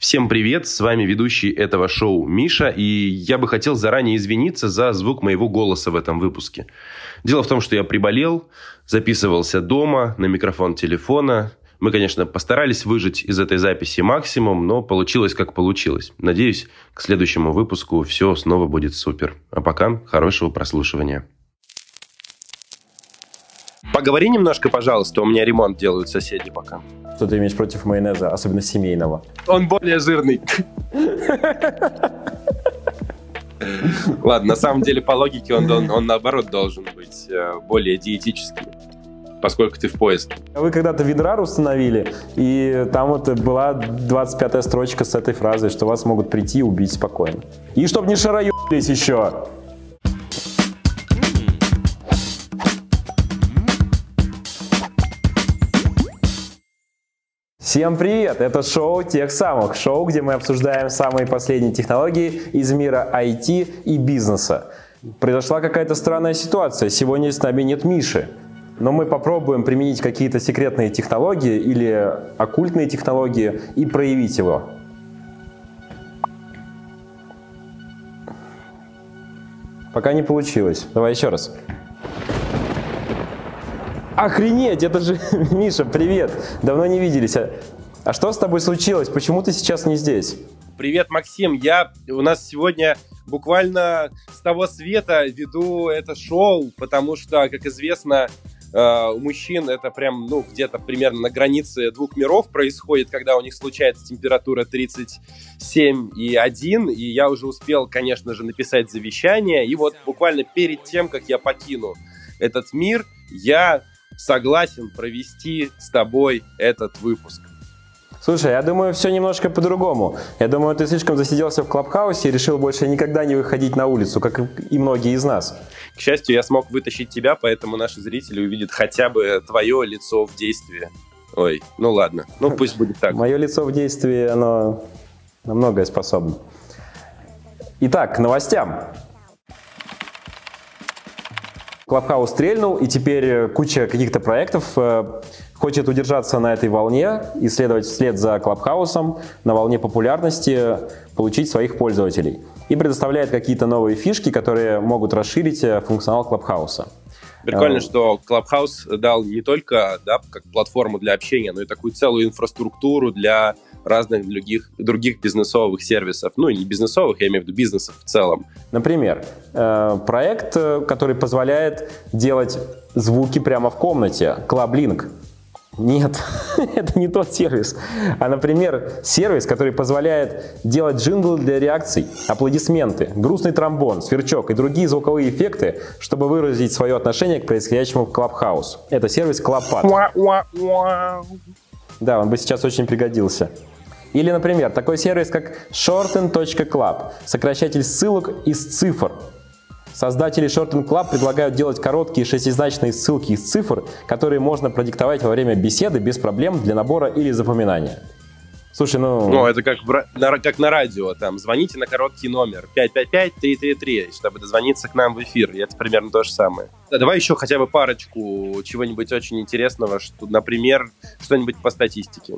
Всем привет, с вами ведущий этого шоу Миша, и я бы хотел заранее извиниться за звук моего голоса в этом выпуске. Дело в том, что я приболел, записывался дома на микрофон телефона. Мы, конечно, постарались выжать из этой записи максимум, но получилось как получилось. Надеюсь, к следующему выпуску все снова будет супер. А пока хорошего прослушивания. Поговори немножко, пожалуйста, у меня ремонт делают соседи пока. Что ты имеешь против майонеза, особенно семейного? Он более жирный. Ладно, на самом деле, по логике, он наоборот должен быть более диетический, поскольку ты в поиске. Вы когда-то Винрар установили, и там вот была 25-я строчка с этой фразой, что вас могут прийти и убить спокойно. И чтоб не шароебались еще. Всем привет! Это шоу тех самых, шоу, где мы обсуждаем самые последние технологии из мира IT и бизнеса. Произошла какая-то странная ситуация, сегодня с нами нет Миши, но мы попробуем применить какие-то секретные технологии или оккультные технологии и проявить его. Пока не получилось. Давай еще раз. Охренеть, это же Миша, привет, давно не виделись. А что с тобой случилось, почему ты сейчас не здесь? Привет, Максим, у нас сегодня буквально с того света веду это шоу, потому что, как известно, у мужчин это прям, ну, где-то примерно на границе двух миров происходит, когда у них случается температура 37,1, и я уже успел, конечно же, написать завещание, и вот буквально перед тем, как я покину этот мир, я согласен провести с тобой этот выпуск. Слушай, я думаю, все немножко по-другому. Я думаю, ты слишком засиделся в Клабхаусе и решил больше никогда не выходить на улицу, как и многие из нас. К счастью, я смог вытащить тебя, поэтому наши зрители увидят хотя бы твое лицо в действии. Ой, ну ладно, ну пусть будет так. Мое лицо в действии, оно на многое способно. Итак, к новостям. Clubhouse стрельнул, и теперь куча каких-то проектов хочет удержаться на этой волне, исследовать вслед за Clubhouse, на волне популярности, получить своих пользователей. И предоставляет какие-то новые фишки, которые могут расширить функционал Clubhouse. Прикольно, что Clubhouse дал не только как платформу для общения, но и такую целую инфраструктуру для разных других бизнесовых сервисов. Ну, не бизнесовых, я имею в виду бизнесов в целом. Например, проект, который позволяет делать звуки прямо в комнате. Clublink. Нет, это не тот сервис. А, например, сервис, который позволяет делать джинглы для реакций, аплодисменты, грустный тромбон, сверчок и другие звуковые эффекты, чтобы выразить свое отношение к происходящему в Clubhouse. Это сервис Клаб Пад. Да, он бы сейчас очень пригодился. Или, например, такой сервис, как Shorten.club, сокращатель ссылок из цифр. Создатели Shorten.club предлагают делать короткие шестизначные ссылки из цифр, которые можно продиктовать во время беседы без проблем для набора или запоминания. Слушай, ну это как на радио, там, звоните на короткий номер 555-333, чтобы дозвониться к нам в эфир, и это примерно то же самое. А давай еще хотя бы парочку чего-нибудь очень интересного, например, что-нибудь по статистике.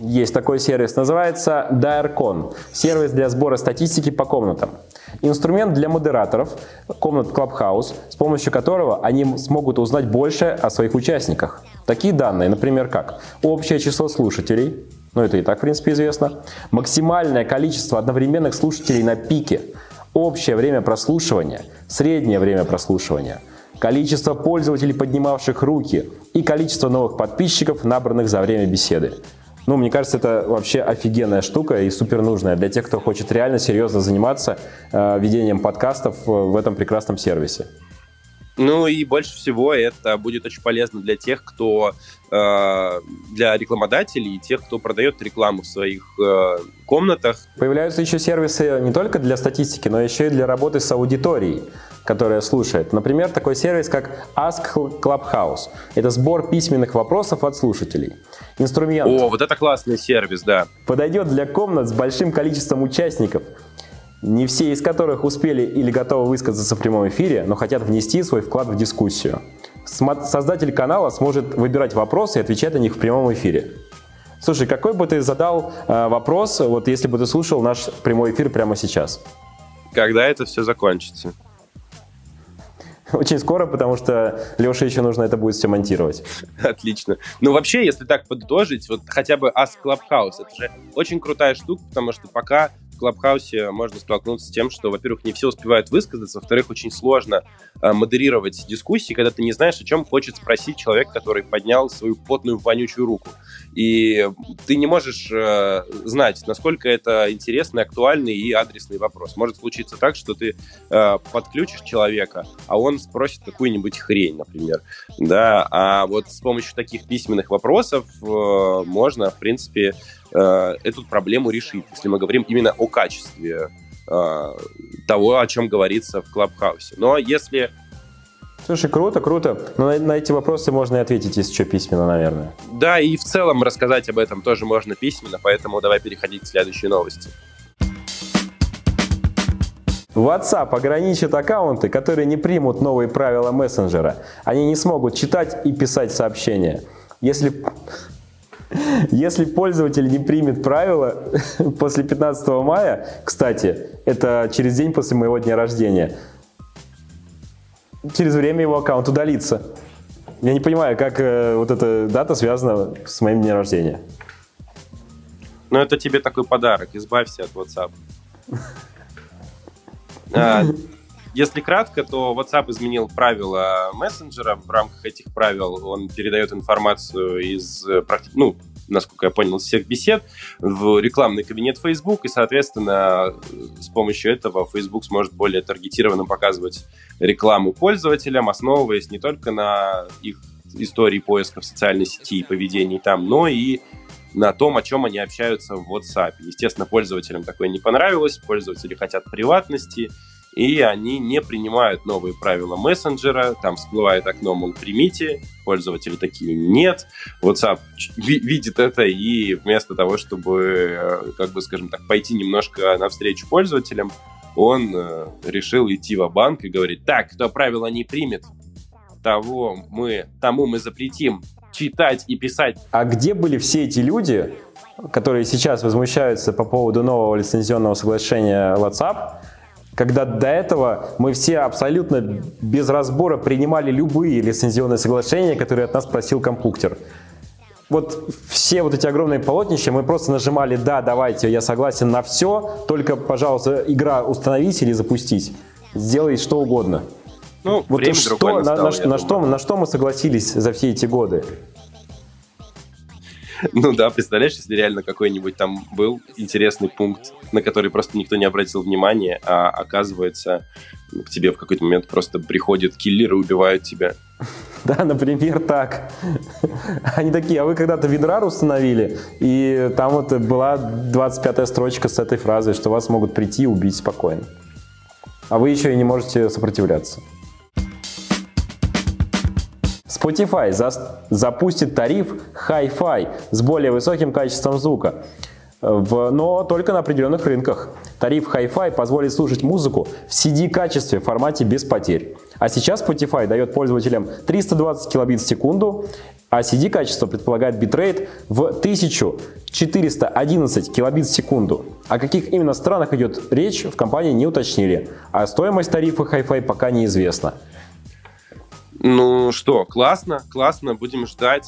Есть такой сервис, называется Daircon, сервис для сбора статистики по комнатам. Инструмент для модераторов комнат Clubhouse, с помощью которого они смогут узнать больше о своих участниках. Такие данные, например, как общее число слушателей, ну это и так, в принципе, известно, максимальное количество одновременных слушателей на пике, общее время прослушивания, среднее время прослушивания, количество пользователей, поднимавших руки, и количество новых подписчиков, набранных за время беседы. Ну, мне кажется, это вообще офигенная штука и супер нужная для тех, кто хочет реально серьезно заниматься ведением подкастов в этом прекрасном сервисе. Ну и больше всего это будет очень полезно для тех, кто для рекламодателей и тех, кто продает рекламу в своих комнатах. Появляются еще сервисы не только для статистики, но еще и для работы с аудиторией, которая слушает. Например, такой сервис, как Ask Clubhouse. Это сбор письменных вопросов от слушателей. Инструмент. О, вот это классный сервис, да. Подойдет для комнат с большим количеством участников, не все из которых успели или готовы высказаться в прямом эфире, но хотят внести свой вклад в дискуссию. Создатель канала сможет выбирать вопросы и отвечать на них в прямом эфире. Слушай, какой бы ты задал вопрос, вот если бы ты слушал наш прямой эфир прямо сейчас? Когда это все закончится? Очень скоро, потому что Леше еще нужно это будет все монтировать. Отлично. Ну, вообще, если так подытожить, вот хотя бы Ask Clubhouse, это же очень крутая штука, потому что пока в Clubhouse можно столкнуться с тем, что, во-первых, не все успевают высказаться, во-вторых, очень сложно модерировать дискуссии, когда ты не знаешь, о чем хочет спросить человек, который поднял свою потную, вонючую руку. И ты не можешь знать, насколько это интересный, актуальный и адресный вопрос. Может случиться так, что ты подключишь человека, а он спросит какую-нибудь хрень, например. Да? А вот с помощью таких письменных вопросов можно, в принципе, эту проблему решить, если мы говорим именно о качестве того, о чем говорится в Clubhouse. Но если... Слушай, круто, круто. Но на эти вопросы можно и ответить, если что, письменно, наверное. Да, и в целом рассказать об этом тоже можно письменно, поэтому давай переходить к следующей новости. WhatsApp ограничит аккаунты, которые не примут новые правила мессенджера. Они не смогут читать и писать сообщения. Если пользователь не примет правила после 15 мая, кстати, это через день после моего дня рождения, через время его аккаунт удалится. Я не понимаю, как вот эта дата связана с моим днем рождения. Ну, это тебе такой подарок. Избавься от WhatsApp. Если кратко, то WhatsApp изменил правила мессенджера. В рамках этих правил он передает информацию из, ну, насколько я понял, всех бесед в рекламный кабинет Facebook, и, соответственно, с помощью этого Facebook сможет более таргетированно показывать рекламу пользователям, основываясь не только на их истории поиска в социальной сети и поведении там, но и на том, о чем они общаются в WhatsApp. Естественно, пользователям такое не понравилось, пользователи хотят приватности, и они не принимают новые правила мессенджера, там всплывает окно, мол, примите, пользователи такие, нет, WhatsApp видит это, и вместо того, чтобы, как бы, скажем так, пойти немножко навстречу пользователям, он решил идти ва-банк и говорит, так, кто правила не примет, тому мы запретим читать и писать. А где были все эти люди, которые сейчас возмущаются по поводу нового лицензионного соглашения WhatsApp, когда до этого мы все абсолютно без разбора принимали любые лицензионные соглашения, которые от нас просил компьютер? Вот все вот эти огромные полотнища, мы просто нажимали «Да, давайте, я согласен на все, только, пожалуйста, игра установить или запустить, сделай что угодно». Ну, вот что, на что мы согласились за все эти годы? Ну да, представляешь, если реально какой-нибудь там был интересный пункт, на который просто никто не обратил внимания, а оказывается, к тебе в какой-то момент просто приходят киллеры и убивают тебя. Да, например, так. Они такие, а вы когда-то Винрар установили, и там вот была 25-я строчка с этой фразой, что вас могут прийти и убить спокойно. А вы еще и не можете сопротивляться. Spotify запустит тариф Hi-Fi с более высоким качеством звука, но только на определенных рынках. Тариф Hi-Fi позволит слушать музыку в CD-качестве в формате без потерь. А сейчас Spotify дает пользователям 320 килобит в секунду, а CD-качество предполагает битрейт в 1411 килобит в секунду. О каких именно странах идет речь, в компании не уточнили, а стоимость тарифа Hi-Fi пока неизвестна. Ну что, классно, будем ждать.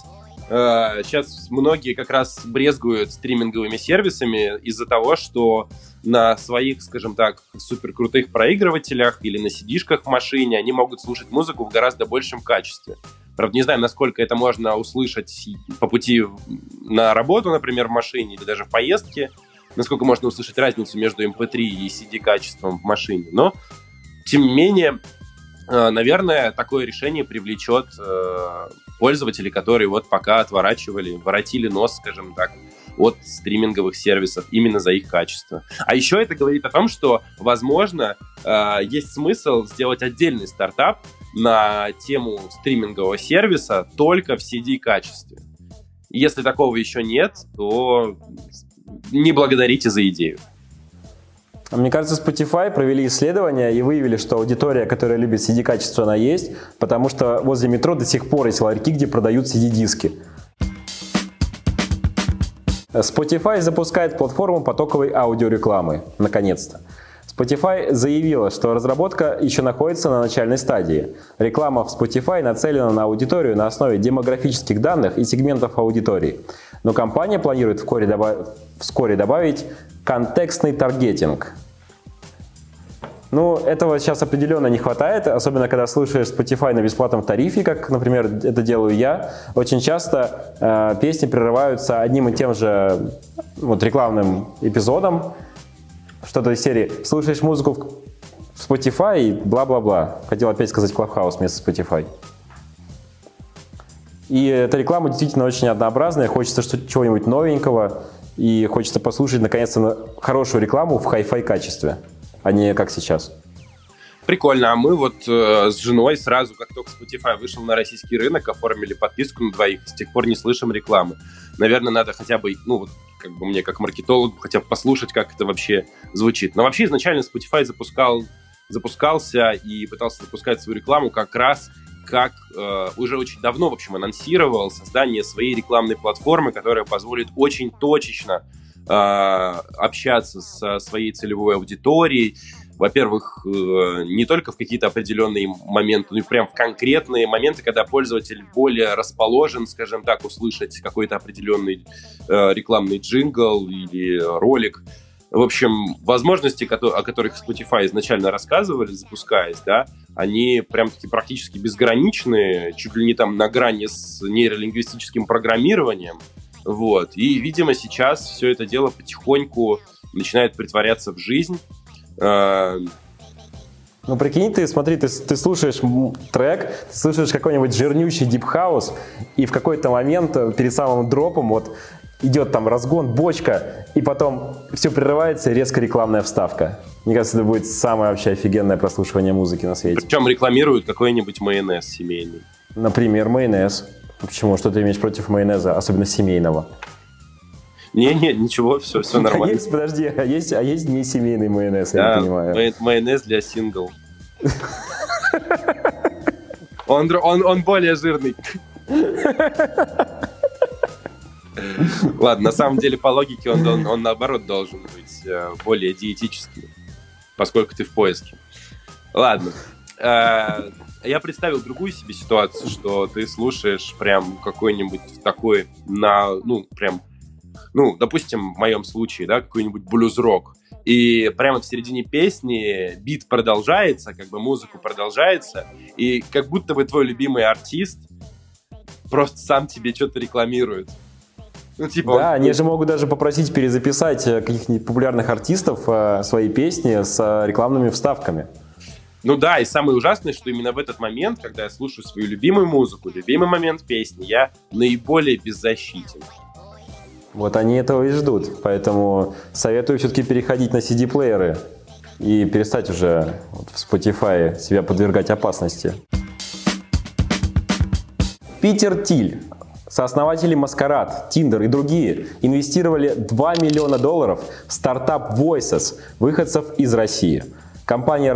Сейчас многие как раз брезгуют стриминговыми сервисами из-за того, что на своих, скажем так, суперкрутых проигрывателях или на CD-шках в машине они могут слушать музыку в гораздо большем качестве. Правда, не знаю, насколько это можно услышать по пути на работу, например, в машине или даже в поездке, насколько можно услышать разницу между MP3 и CD-качеством в машине, но, тем не менее... Наверное, такое решение привлечет пользователей, которые вот пока воротили нос, скажем так, от стриминговых сервисов именно за их качество. А еще это говорит о том, что, возможно, есть смысл сделать отдельный стартап на тему стримингового сервиса только в CD-качестве. Если такого еще нет, то не благодарите за идею. Мне кажется, Spotify провели исследование и выявили, что аудитория, которая любит CD-качество, она есть, потому что возле метро до сих пор есть ларьки, где продают CD-диски. Spotify запускает платформу потоковой аудиорекламы. Наконец-то. Spotify заявила, что разработка еще находится на начальной стадии. Реклама в Spotify нацелена на аудиторию на основе демографических данных и сегментов аудитории. Но компания планирует вскоре добавить контекстный таргетинг. Ну, этого сейчас определенно не хватает, особенно когда слушаешь Spotify на бесплатном тарифе, как, например, это делаю я. Очень часто песни прерываются одним и тем же рекламным эпизодом. Что-то из серии «Слушаешь музыку в Spotify» и бла-бла-бла. Хотел опять сказать Clubhouse вместо Spotify. И эта реклама действительно очень однообразная, хочется чего-нибудь новенького, и хочется послушать, наконец-то, хорошую рекламу в хай-фай качестве, а не как сейчас. Прикольно, а мы с женой сразу, как только Spotify вышел на российский рынок, оформили подписку на двоих, с тех пор не слышим рекламы. Наверное, надо хотя бы, мне как маркетологу, хотя бы послушать, как это вообще звучит. Но вообще изначально Spotify запускался и пытался запускать свою рекламу как раз, как уже очень давно, анонсировал создание своей рекламной платформы, которая позволит очень точечно общаться со своей целевой аудиторией. Во-первых, не только в какие-то определенные моменты, но и прям в конкретные моменты, когда пользователь более расположен, скажем так, услышать какой-то определенный рекламный джингл или ролик. В общем, возможности, о которых Spotify изначально рассказывали, запускаясь, да, они прям-таки практически безграничны, чуть ли не там на грани с нейролингвистическим программированием. И, видимо, сейчас все это дело потихоньку начинает притворяться в жизнь. Ну, прикинь, ты слушаешь трек, ты слушаешь какой-нибудь жирнющий дипхаус, и в какой-то момент перед самым дропом идет там разгон, бочка, и потом все прерывается, и резко рекламная вставка. Мне кажется, это будет самое вообще офигенное прослушивание музыки на свете. Причем рекламируют какой-нибудь майонез семейный. Например, майонез. Почему? Что ты имеешь против майонеза, особенно семейного? Не, ничего, все нормально. Есть не семейный майонез, да, я не понимаю. Майонез для сингл. Он более жирный. Ладно, на самом деле, по логике, он наоборот должен быть более диетическим, поскольку ты в поиске. Ладно. Я представил другую себе ситуацию, что ты слушаешь прям какой-нибудь такой, допустим, в моем случае, да, какой-нибудь блюз-рок. И прямо в середине песни бит продолжается, музыка продолжается, и как будто бы твой любимый артист просто сам тебе что-то рекламирует. Они же могут даже попросить перезаписать каких-нибудь популярных артистов свои песни с рекламными вставками. И самое ужасное, что именно в этот момент, когда я слушаю свою любимую музыку, любимый момент песни, я наиболее беззащитен. Они этого и ждут, поэтому советую все-таки переходить на CD-плееры и перестать уже в Spotify себя подвергать опасности. Питер Тиль, сооснователи Маскарад, Тиндер и другие, инвестировали $2 миллиона в стартап Voices, выходцев из России. Компания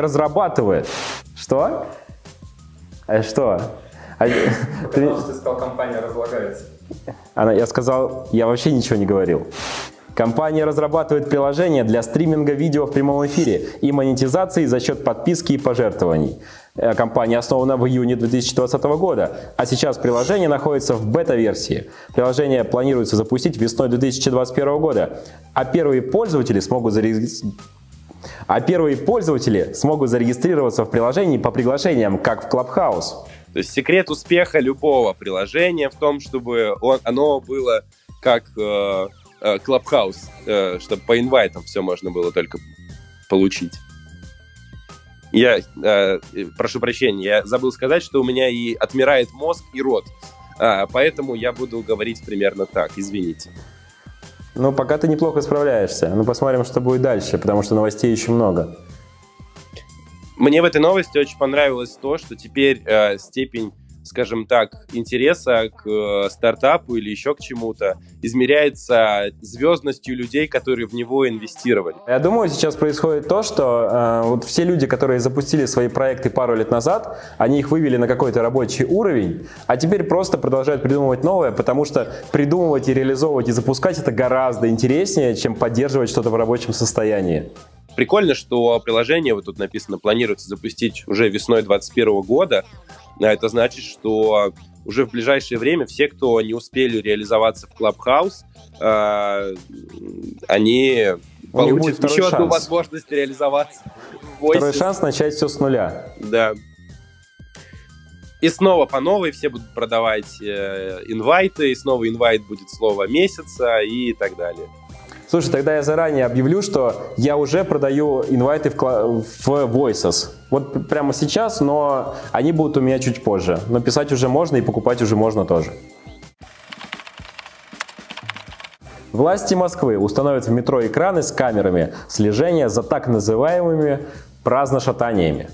разрабатывает... Что? Что? Ты сказал, компания разлагается. Я сказал, я вообще ничего не говорил. Компания разрабатывает приложение для стриминга видео в прямом эфире и монетизации за счет подписки и пожертвований. Компания основана в июне 2020 года, а сейчас приложение находится в бета-версии. Приложение планируется запустить весной 2021 года, а первые пользователи смогут зарегистрироваться в приложении по приглашениям, как в Clubhouse. То есть секрет успеха любого приложения в том, чтобы оно было как Clubhouse, чтобы по инвайтам все можно было только получить. Я прошу прощения, я забыл сказать, что у меня и отмирает мозг, и рот, поэтому я буду говорить примерно так, извините. Пока ты неплохо справляешься, посмотрим, что будет дальше, потому что новостей еще много. Мне в этой новости очень понравилось то, что теперь степень скажем так, интереса к стартапу или еще к чему-то измеряется звездностью людей, которые в него инвестировали. Я думаю, сейчас происходит то, что вот все люди, которые запустили свои проекты пару лет назад, они их вывели на какой-то рабочий уровень, а теперь просто продолжают придумывать новое, потому что придумывать и реализовывать и запускать это гораздо интереснее, чем поддерживать что-то в рабочем состоянии. Прикольно, что приложение, вот тут написано, планируется запустить уже весной 2021 года. Это значит, что уже в ближайшее время все, кто не успели реализоваться в Clubhouse, они получат еще одну возможность реализоваться. Второй шанс начать все с нуля. Да. И снова по новой все будут продавать инвайты, и снова инвайт будет слово месяца и так далее. Слушай, тогда я заранее объявлю, что я уже продаю инвайты в Voices. Вот прямо сейчас, но они будут у меня чуть позже. Но писать уже можно и покупать уже можно тоже. Власти Москвы установят в метро экраны с камерами слежения за так называемыми праздношатаниями.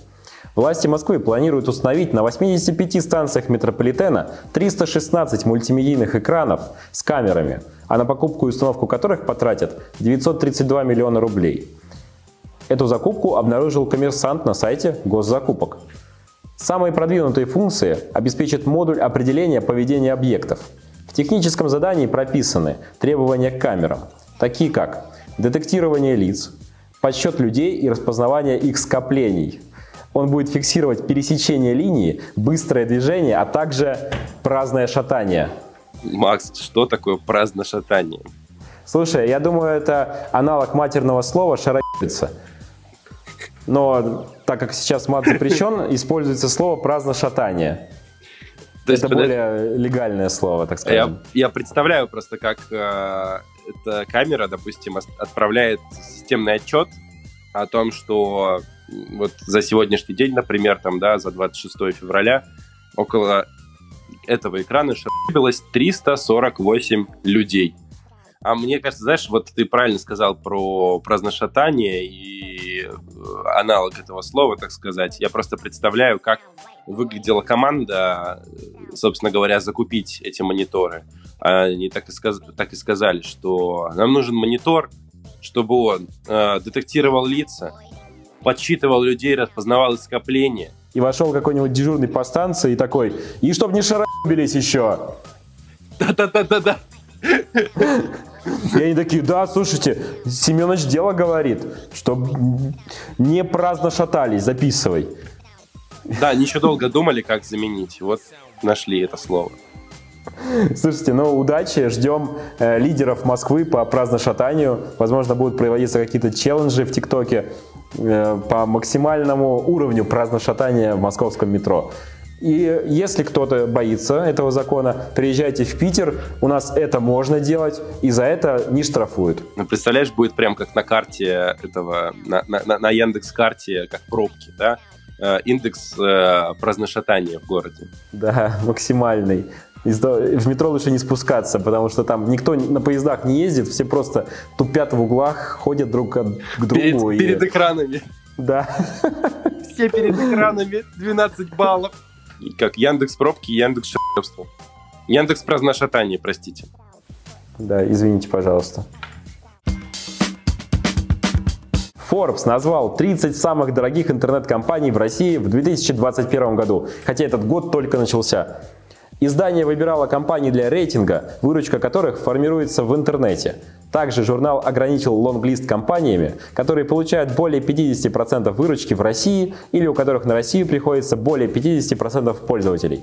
Власти Москвы планируют установить на 85 станциях метрополитена 316 мультимедийных экранов с камерами, а на покупку и установку которых потратят 932 миллиона рублей. Эту закупку обнаружил «Коммерсант» на сайте госзакупок. Самые продвинутые функции обеспечит модуль определения поведения объектов. В техническом задании прописаны требования к камерам, такие как детектирование лиц, подсчет людей и распознавание их скоплений. Он будет фиксировать пересечение линии, быстрое движение, а также праздное шатание. Макс, что такое праздное шатание? Слушай, я думаю, это аналог матерного слова «шарапиться». Но так как сейчас мат запрещен, используется слово «праздное шатание». Это более легальное слово, так скажем. Я представляю просто, как эта камера, допустим, отправляет системный отчет о том, что... Вот за сегодняшний день, например, там, да, за 26 февраля около этого экрана шарпилось 348 людей. А мне кажется, знаешь, вот ты правильно сказал про праздношатание и аналог этого слова, так сказать. Я просто представляю, как выглядела команда, собственно говоря, закупить эти мониторы. Они так и сказали, что нам нужен монитор, чтобы он детектировал лица, подсчитывал людей, распознавал их скопление. И вошел какой-нибудь дежурный по станции и такой: и чтоб не шарабились еще. Да-да-да-да-да. И они такие: да, слушайте, Семенович дело говорит, чтоб не праздно шатались, записывай. Да, они еще долго думали, как заменить. Вот нашли это слово. Слушайте, ну удачи, ждем лидеров Москвы по праздношатанию. Возможно, будут проводиться какие-то челленджи в ТикТоке по максимальному уровню праздношатания в московском метро. И если кто-то боится этого закона, приезжайте в Питер, у нас это можно делать, и за это не штрафуют. Ну, представляешь, будет прям как на карте этого, на Яндекс.Карте, как пробки, да? Индекс праздношатания в городе. Да, максимальный. В метро лучше не спускаться, потому что там никто на поездах не ездит, все просто тупят в углах, ходят друг к другу. Перед экранами. Да. Все перед экранами, 12 баллов. И как Яндекс пробки, Яндекс шатёрство. Яндекс праздношатание, простите. Да, извините, пожалуйста. Forbes назвал 30 самых дорогих интернет-компаний в России в 2021 году, хотя этот год только начался. Издание выбирало компании для рейтинга, выручка которых формируется в интернете. Также журнал ограничил лонглист компаниями, которые получают более 50% выручки в России или у которых на Россию приходится более 50% пользователей.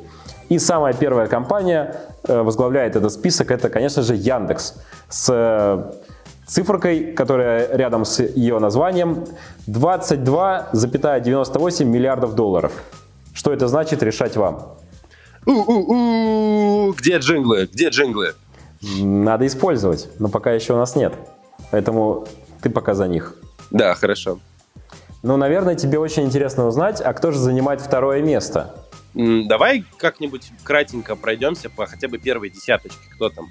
И самая первая компания возглавляет этот список, это, конечно же, Яндекс. С цифрой, которая рядом с ее названием, 22,98 миллиардов долларов. Что это значит, решать вам. Где джинглы? Где джинглы? Надо использовать, но пока еще у нас нет. Поэтому ты пока за них. Да, хорошо. Ну, наверное, тебе очень интересно узнать, а кто же занимает второе место? Давай как-нибудь кратенько пройдемся по хотя бы первой десяточке. Кто там?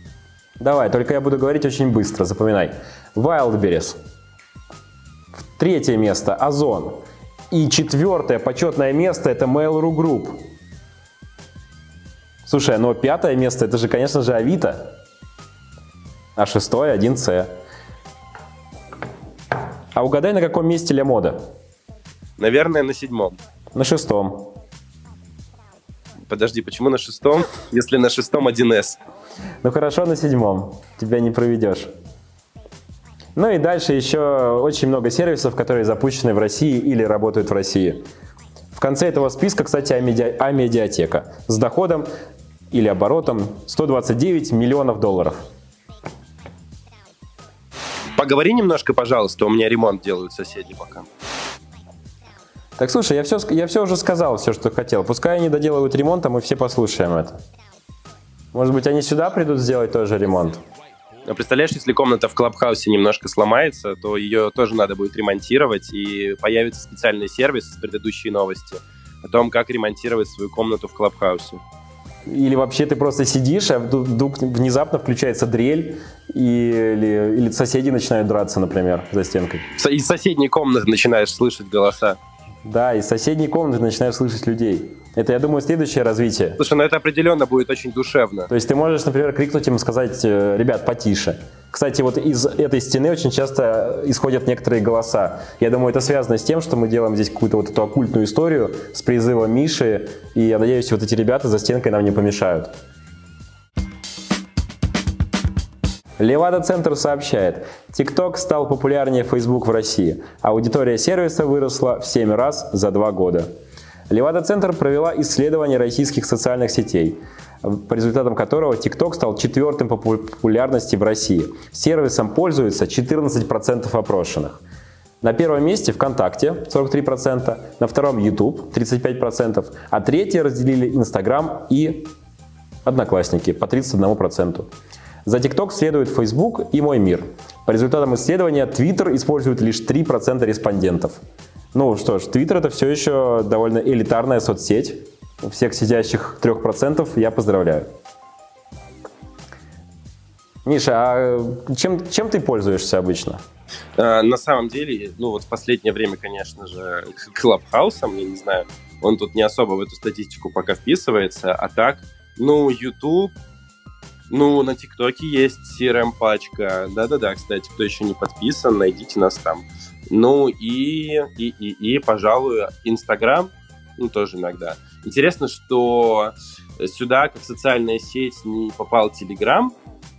Давай, только я буду говорить очень быстро, запоминай. Wildberries. Третье место — Ozon. И четвертое почетное место — это Mail.ru Group. Слушай, но 5-е место, это же, конечно же, Авито. А 6-е, 1С. А угадай, на каком месте Лемода? Наверное, на 7-м. На 6-м. Подожди, почему на 6-м, если на 6-м 1С? Ну хорошо, на 7-м. Тебя не проведешь. Ну и дальше еще очень много сервисов, которые запущены в России или работают в России. В конце этого списка, кстати, Амедиатека с доходом или оборотом 129 миллионов долларов. Поговори немножко, пожалуйста, у меня ремонт делают соседи пока. Так, слушай, я все уже сказал, все, что хотел. Пускай они доделывают ремонт, а мы все послушаем это. Может быть, они сюда придут сделать тоже ремонт? А представляешь, если комната в Клабхаусе немножко сломается, то ее тоже надо будет ремонтировать, и появится специальный сервис с предыдущей новости о том, как ремонтировать свою комнату в Клабхаусе. Или вообще ты просто сидишь, а вдруг внезапно включается дрель, или соседи начинают драться, например, за стенкой. Из соседней комнаты начинаешь слышать голоса. Да, из соседней комнаты начинаешь слышать людей. Это, я думаю, следующее развитие. Слушай, ну это определенно будет очень душевно. То есть ты можешь, например, крикнуть им и сказать: ребят, потише. Кстати, вот из этой стены очень часто исходят некоторые голоса. Я думаю, это связано с тем, что мы делаем здесь какую-то вот эту оккультную историю с призывом Миши. И я надеюсь, вот эти ребята за стенкой нам не помешают. Левада-Центр сообщает: TikTok стал популярнее Facebook в России. Аудитория сервиса выросла в 7 раз за 2 года. Левада-Центр провела исследование российских социальных сетей, по результатам которого TikTok стал 4-м по популярности в России. Сервисом пользуются 14% опрошенных. На первом месте ВКонтакте 43%, на втором YouTube 35%, а третье разделили Instagram и Одноклассники по 31%. За TikTok следует Facebook и Мой мир. По результатам исследования Twitter используют лишь 3% респондентов. Ну что ж, Twitter — это все еще довольно элитарная соцсеть. Всех сидящих 3% я поздравляю. Миша, а чем ты пользуешься обычно? На самом деле, ну вот в последнее время, конечно же, Клабхаусом, я не знаю, он тут не особо в эту статистику пока вписывается, а так, ну, YouTube, ну, на ТикТоке есть CRM-пачка, да-да-да, кстати, кто еще не подписан, найдите нас там. Ну и пожалуй, Инстаграм, ну, тоже иногда. Интересно, что сюда, как социальная сеть, не попал Телеграм,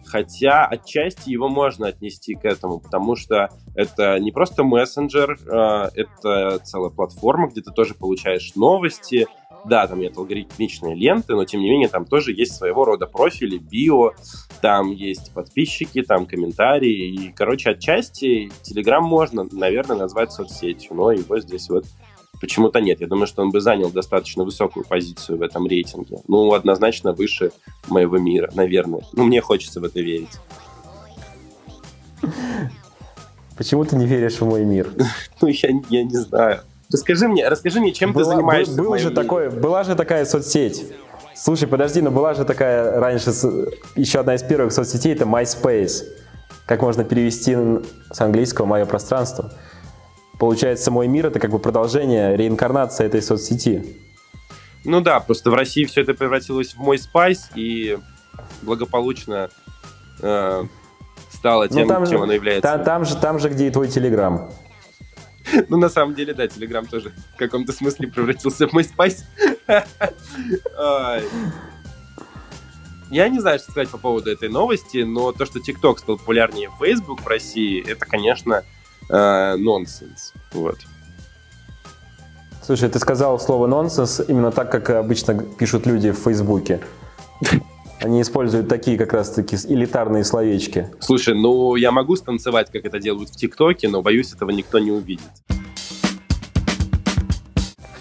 хотя отчасти его можно отнести к этому, потому что это не просто мессенджер, это целая платформа, где ты тоже получаешь новости. Да, там нет алгоритмичной ленты, но, тем не менее, там тоже есть своего рода профили, био, там есть подписчики, там комментарии. И, короче, отчасти Telegram можно, наверное, назвать соцсетью, но его здесь вот почему-то нет. Я думаю, что он бы занял достаточно высокую позицию в этом рейтинге. Ну, однозначно выше Моего мира, наверное. Ну, мне хочется в это верить. Почему ты не веришь в Мой мир? Ну, я не знаю. Расскажи мне, чем ты занимаешься? Была же такая соцсеть. Слушай, подожди, но была же такая раньше, еще одна из первых соцсетей, это MySpace. Как можно перевести с английского «мое пространство»? Получается, Мой мир — это как бы продолжение, реинкарнация этой соцсети. Ну да, просто в России все это превратилось в Мой Спайс и благополучно стало тем, чем оно является. Там же, где и твой Телеграм. Ну, на самом деле, да, Телеграм тоже в каком-то смысле превратился в MySpace. Я не знаю, что сказать по поводу этой новости, но то, что TikTok стал популярнее Facebook в России, это, конечно, нонсенс. Вот. Слушай, ты сказал слово «нонсенс» именно так, как обычно пишут люди в Фейсбуке. Они используют такие как раз-таки элитарные словечки. Слушай, ну я могу станцевать, как это делают в ТикТоке, но, боюсь, этого никто не увидит.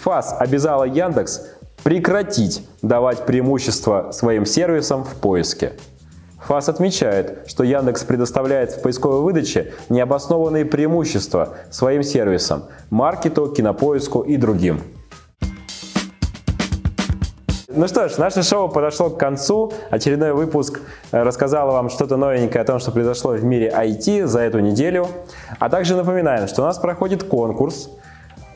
ФАС обязала Яндекс прекратить давать преимущество своим сервисам в поиске. ФАС отмечает, что Яндекс предоставляет в поисковой выдаче необоснованные преимущества своим сервисам, маркету, кинопоиску и другим. Ну что ж, наше шоу подошло к концу. Очередной выпуск рассказал вам что-то новенькое о том, что произошло в мире IT за эту неделю. А также напоминаем, что у нас проходит конкурс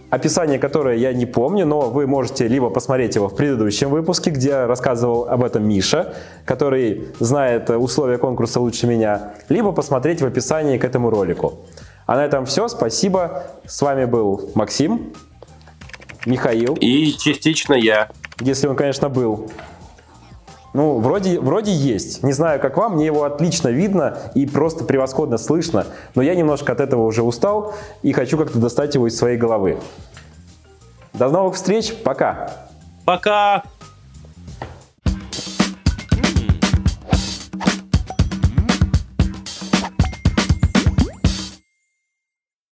описание которое я не помню, но вы можете либо посмотреть его в предыдущем выпуске, где рассказывал об этом Миша, который знает условия конкурса лучше меня, либо посмотреть в описании к этому ролику. А на этом все, спасибо. С вами был Максим, Михаил. И частично я. Если он, конечно, был. Ну, вроде есть. Не знаю, как вам, мне его отлично видно и просто превосходно слышно. Но я немножко от этого уже устал и хочу как-то достать его из своей головы. До новых встреч, пока! Пока!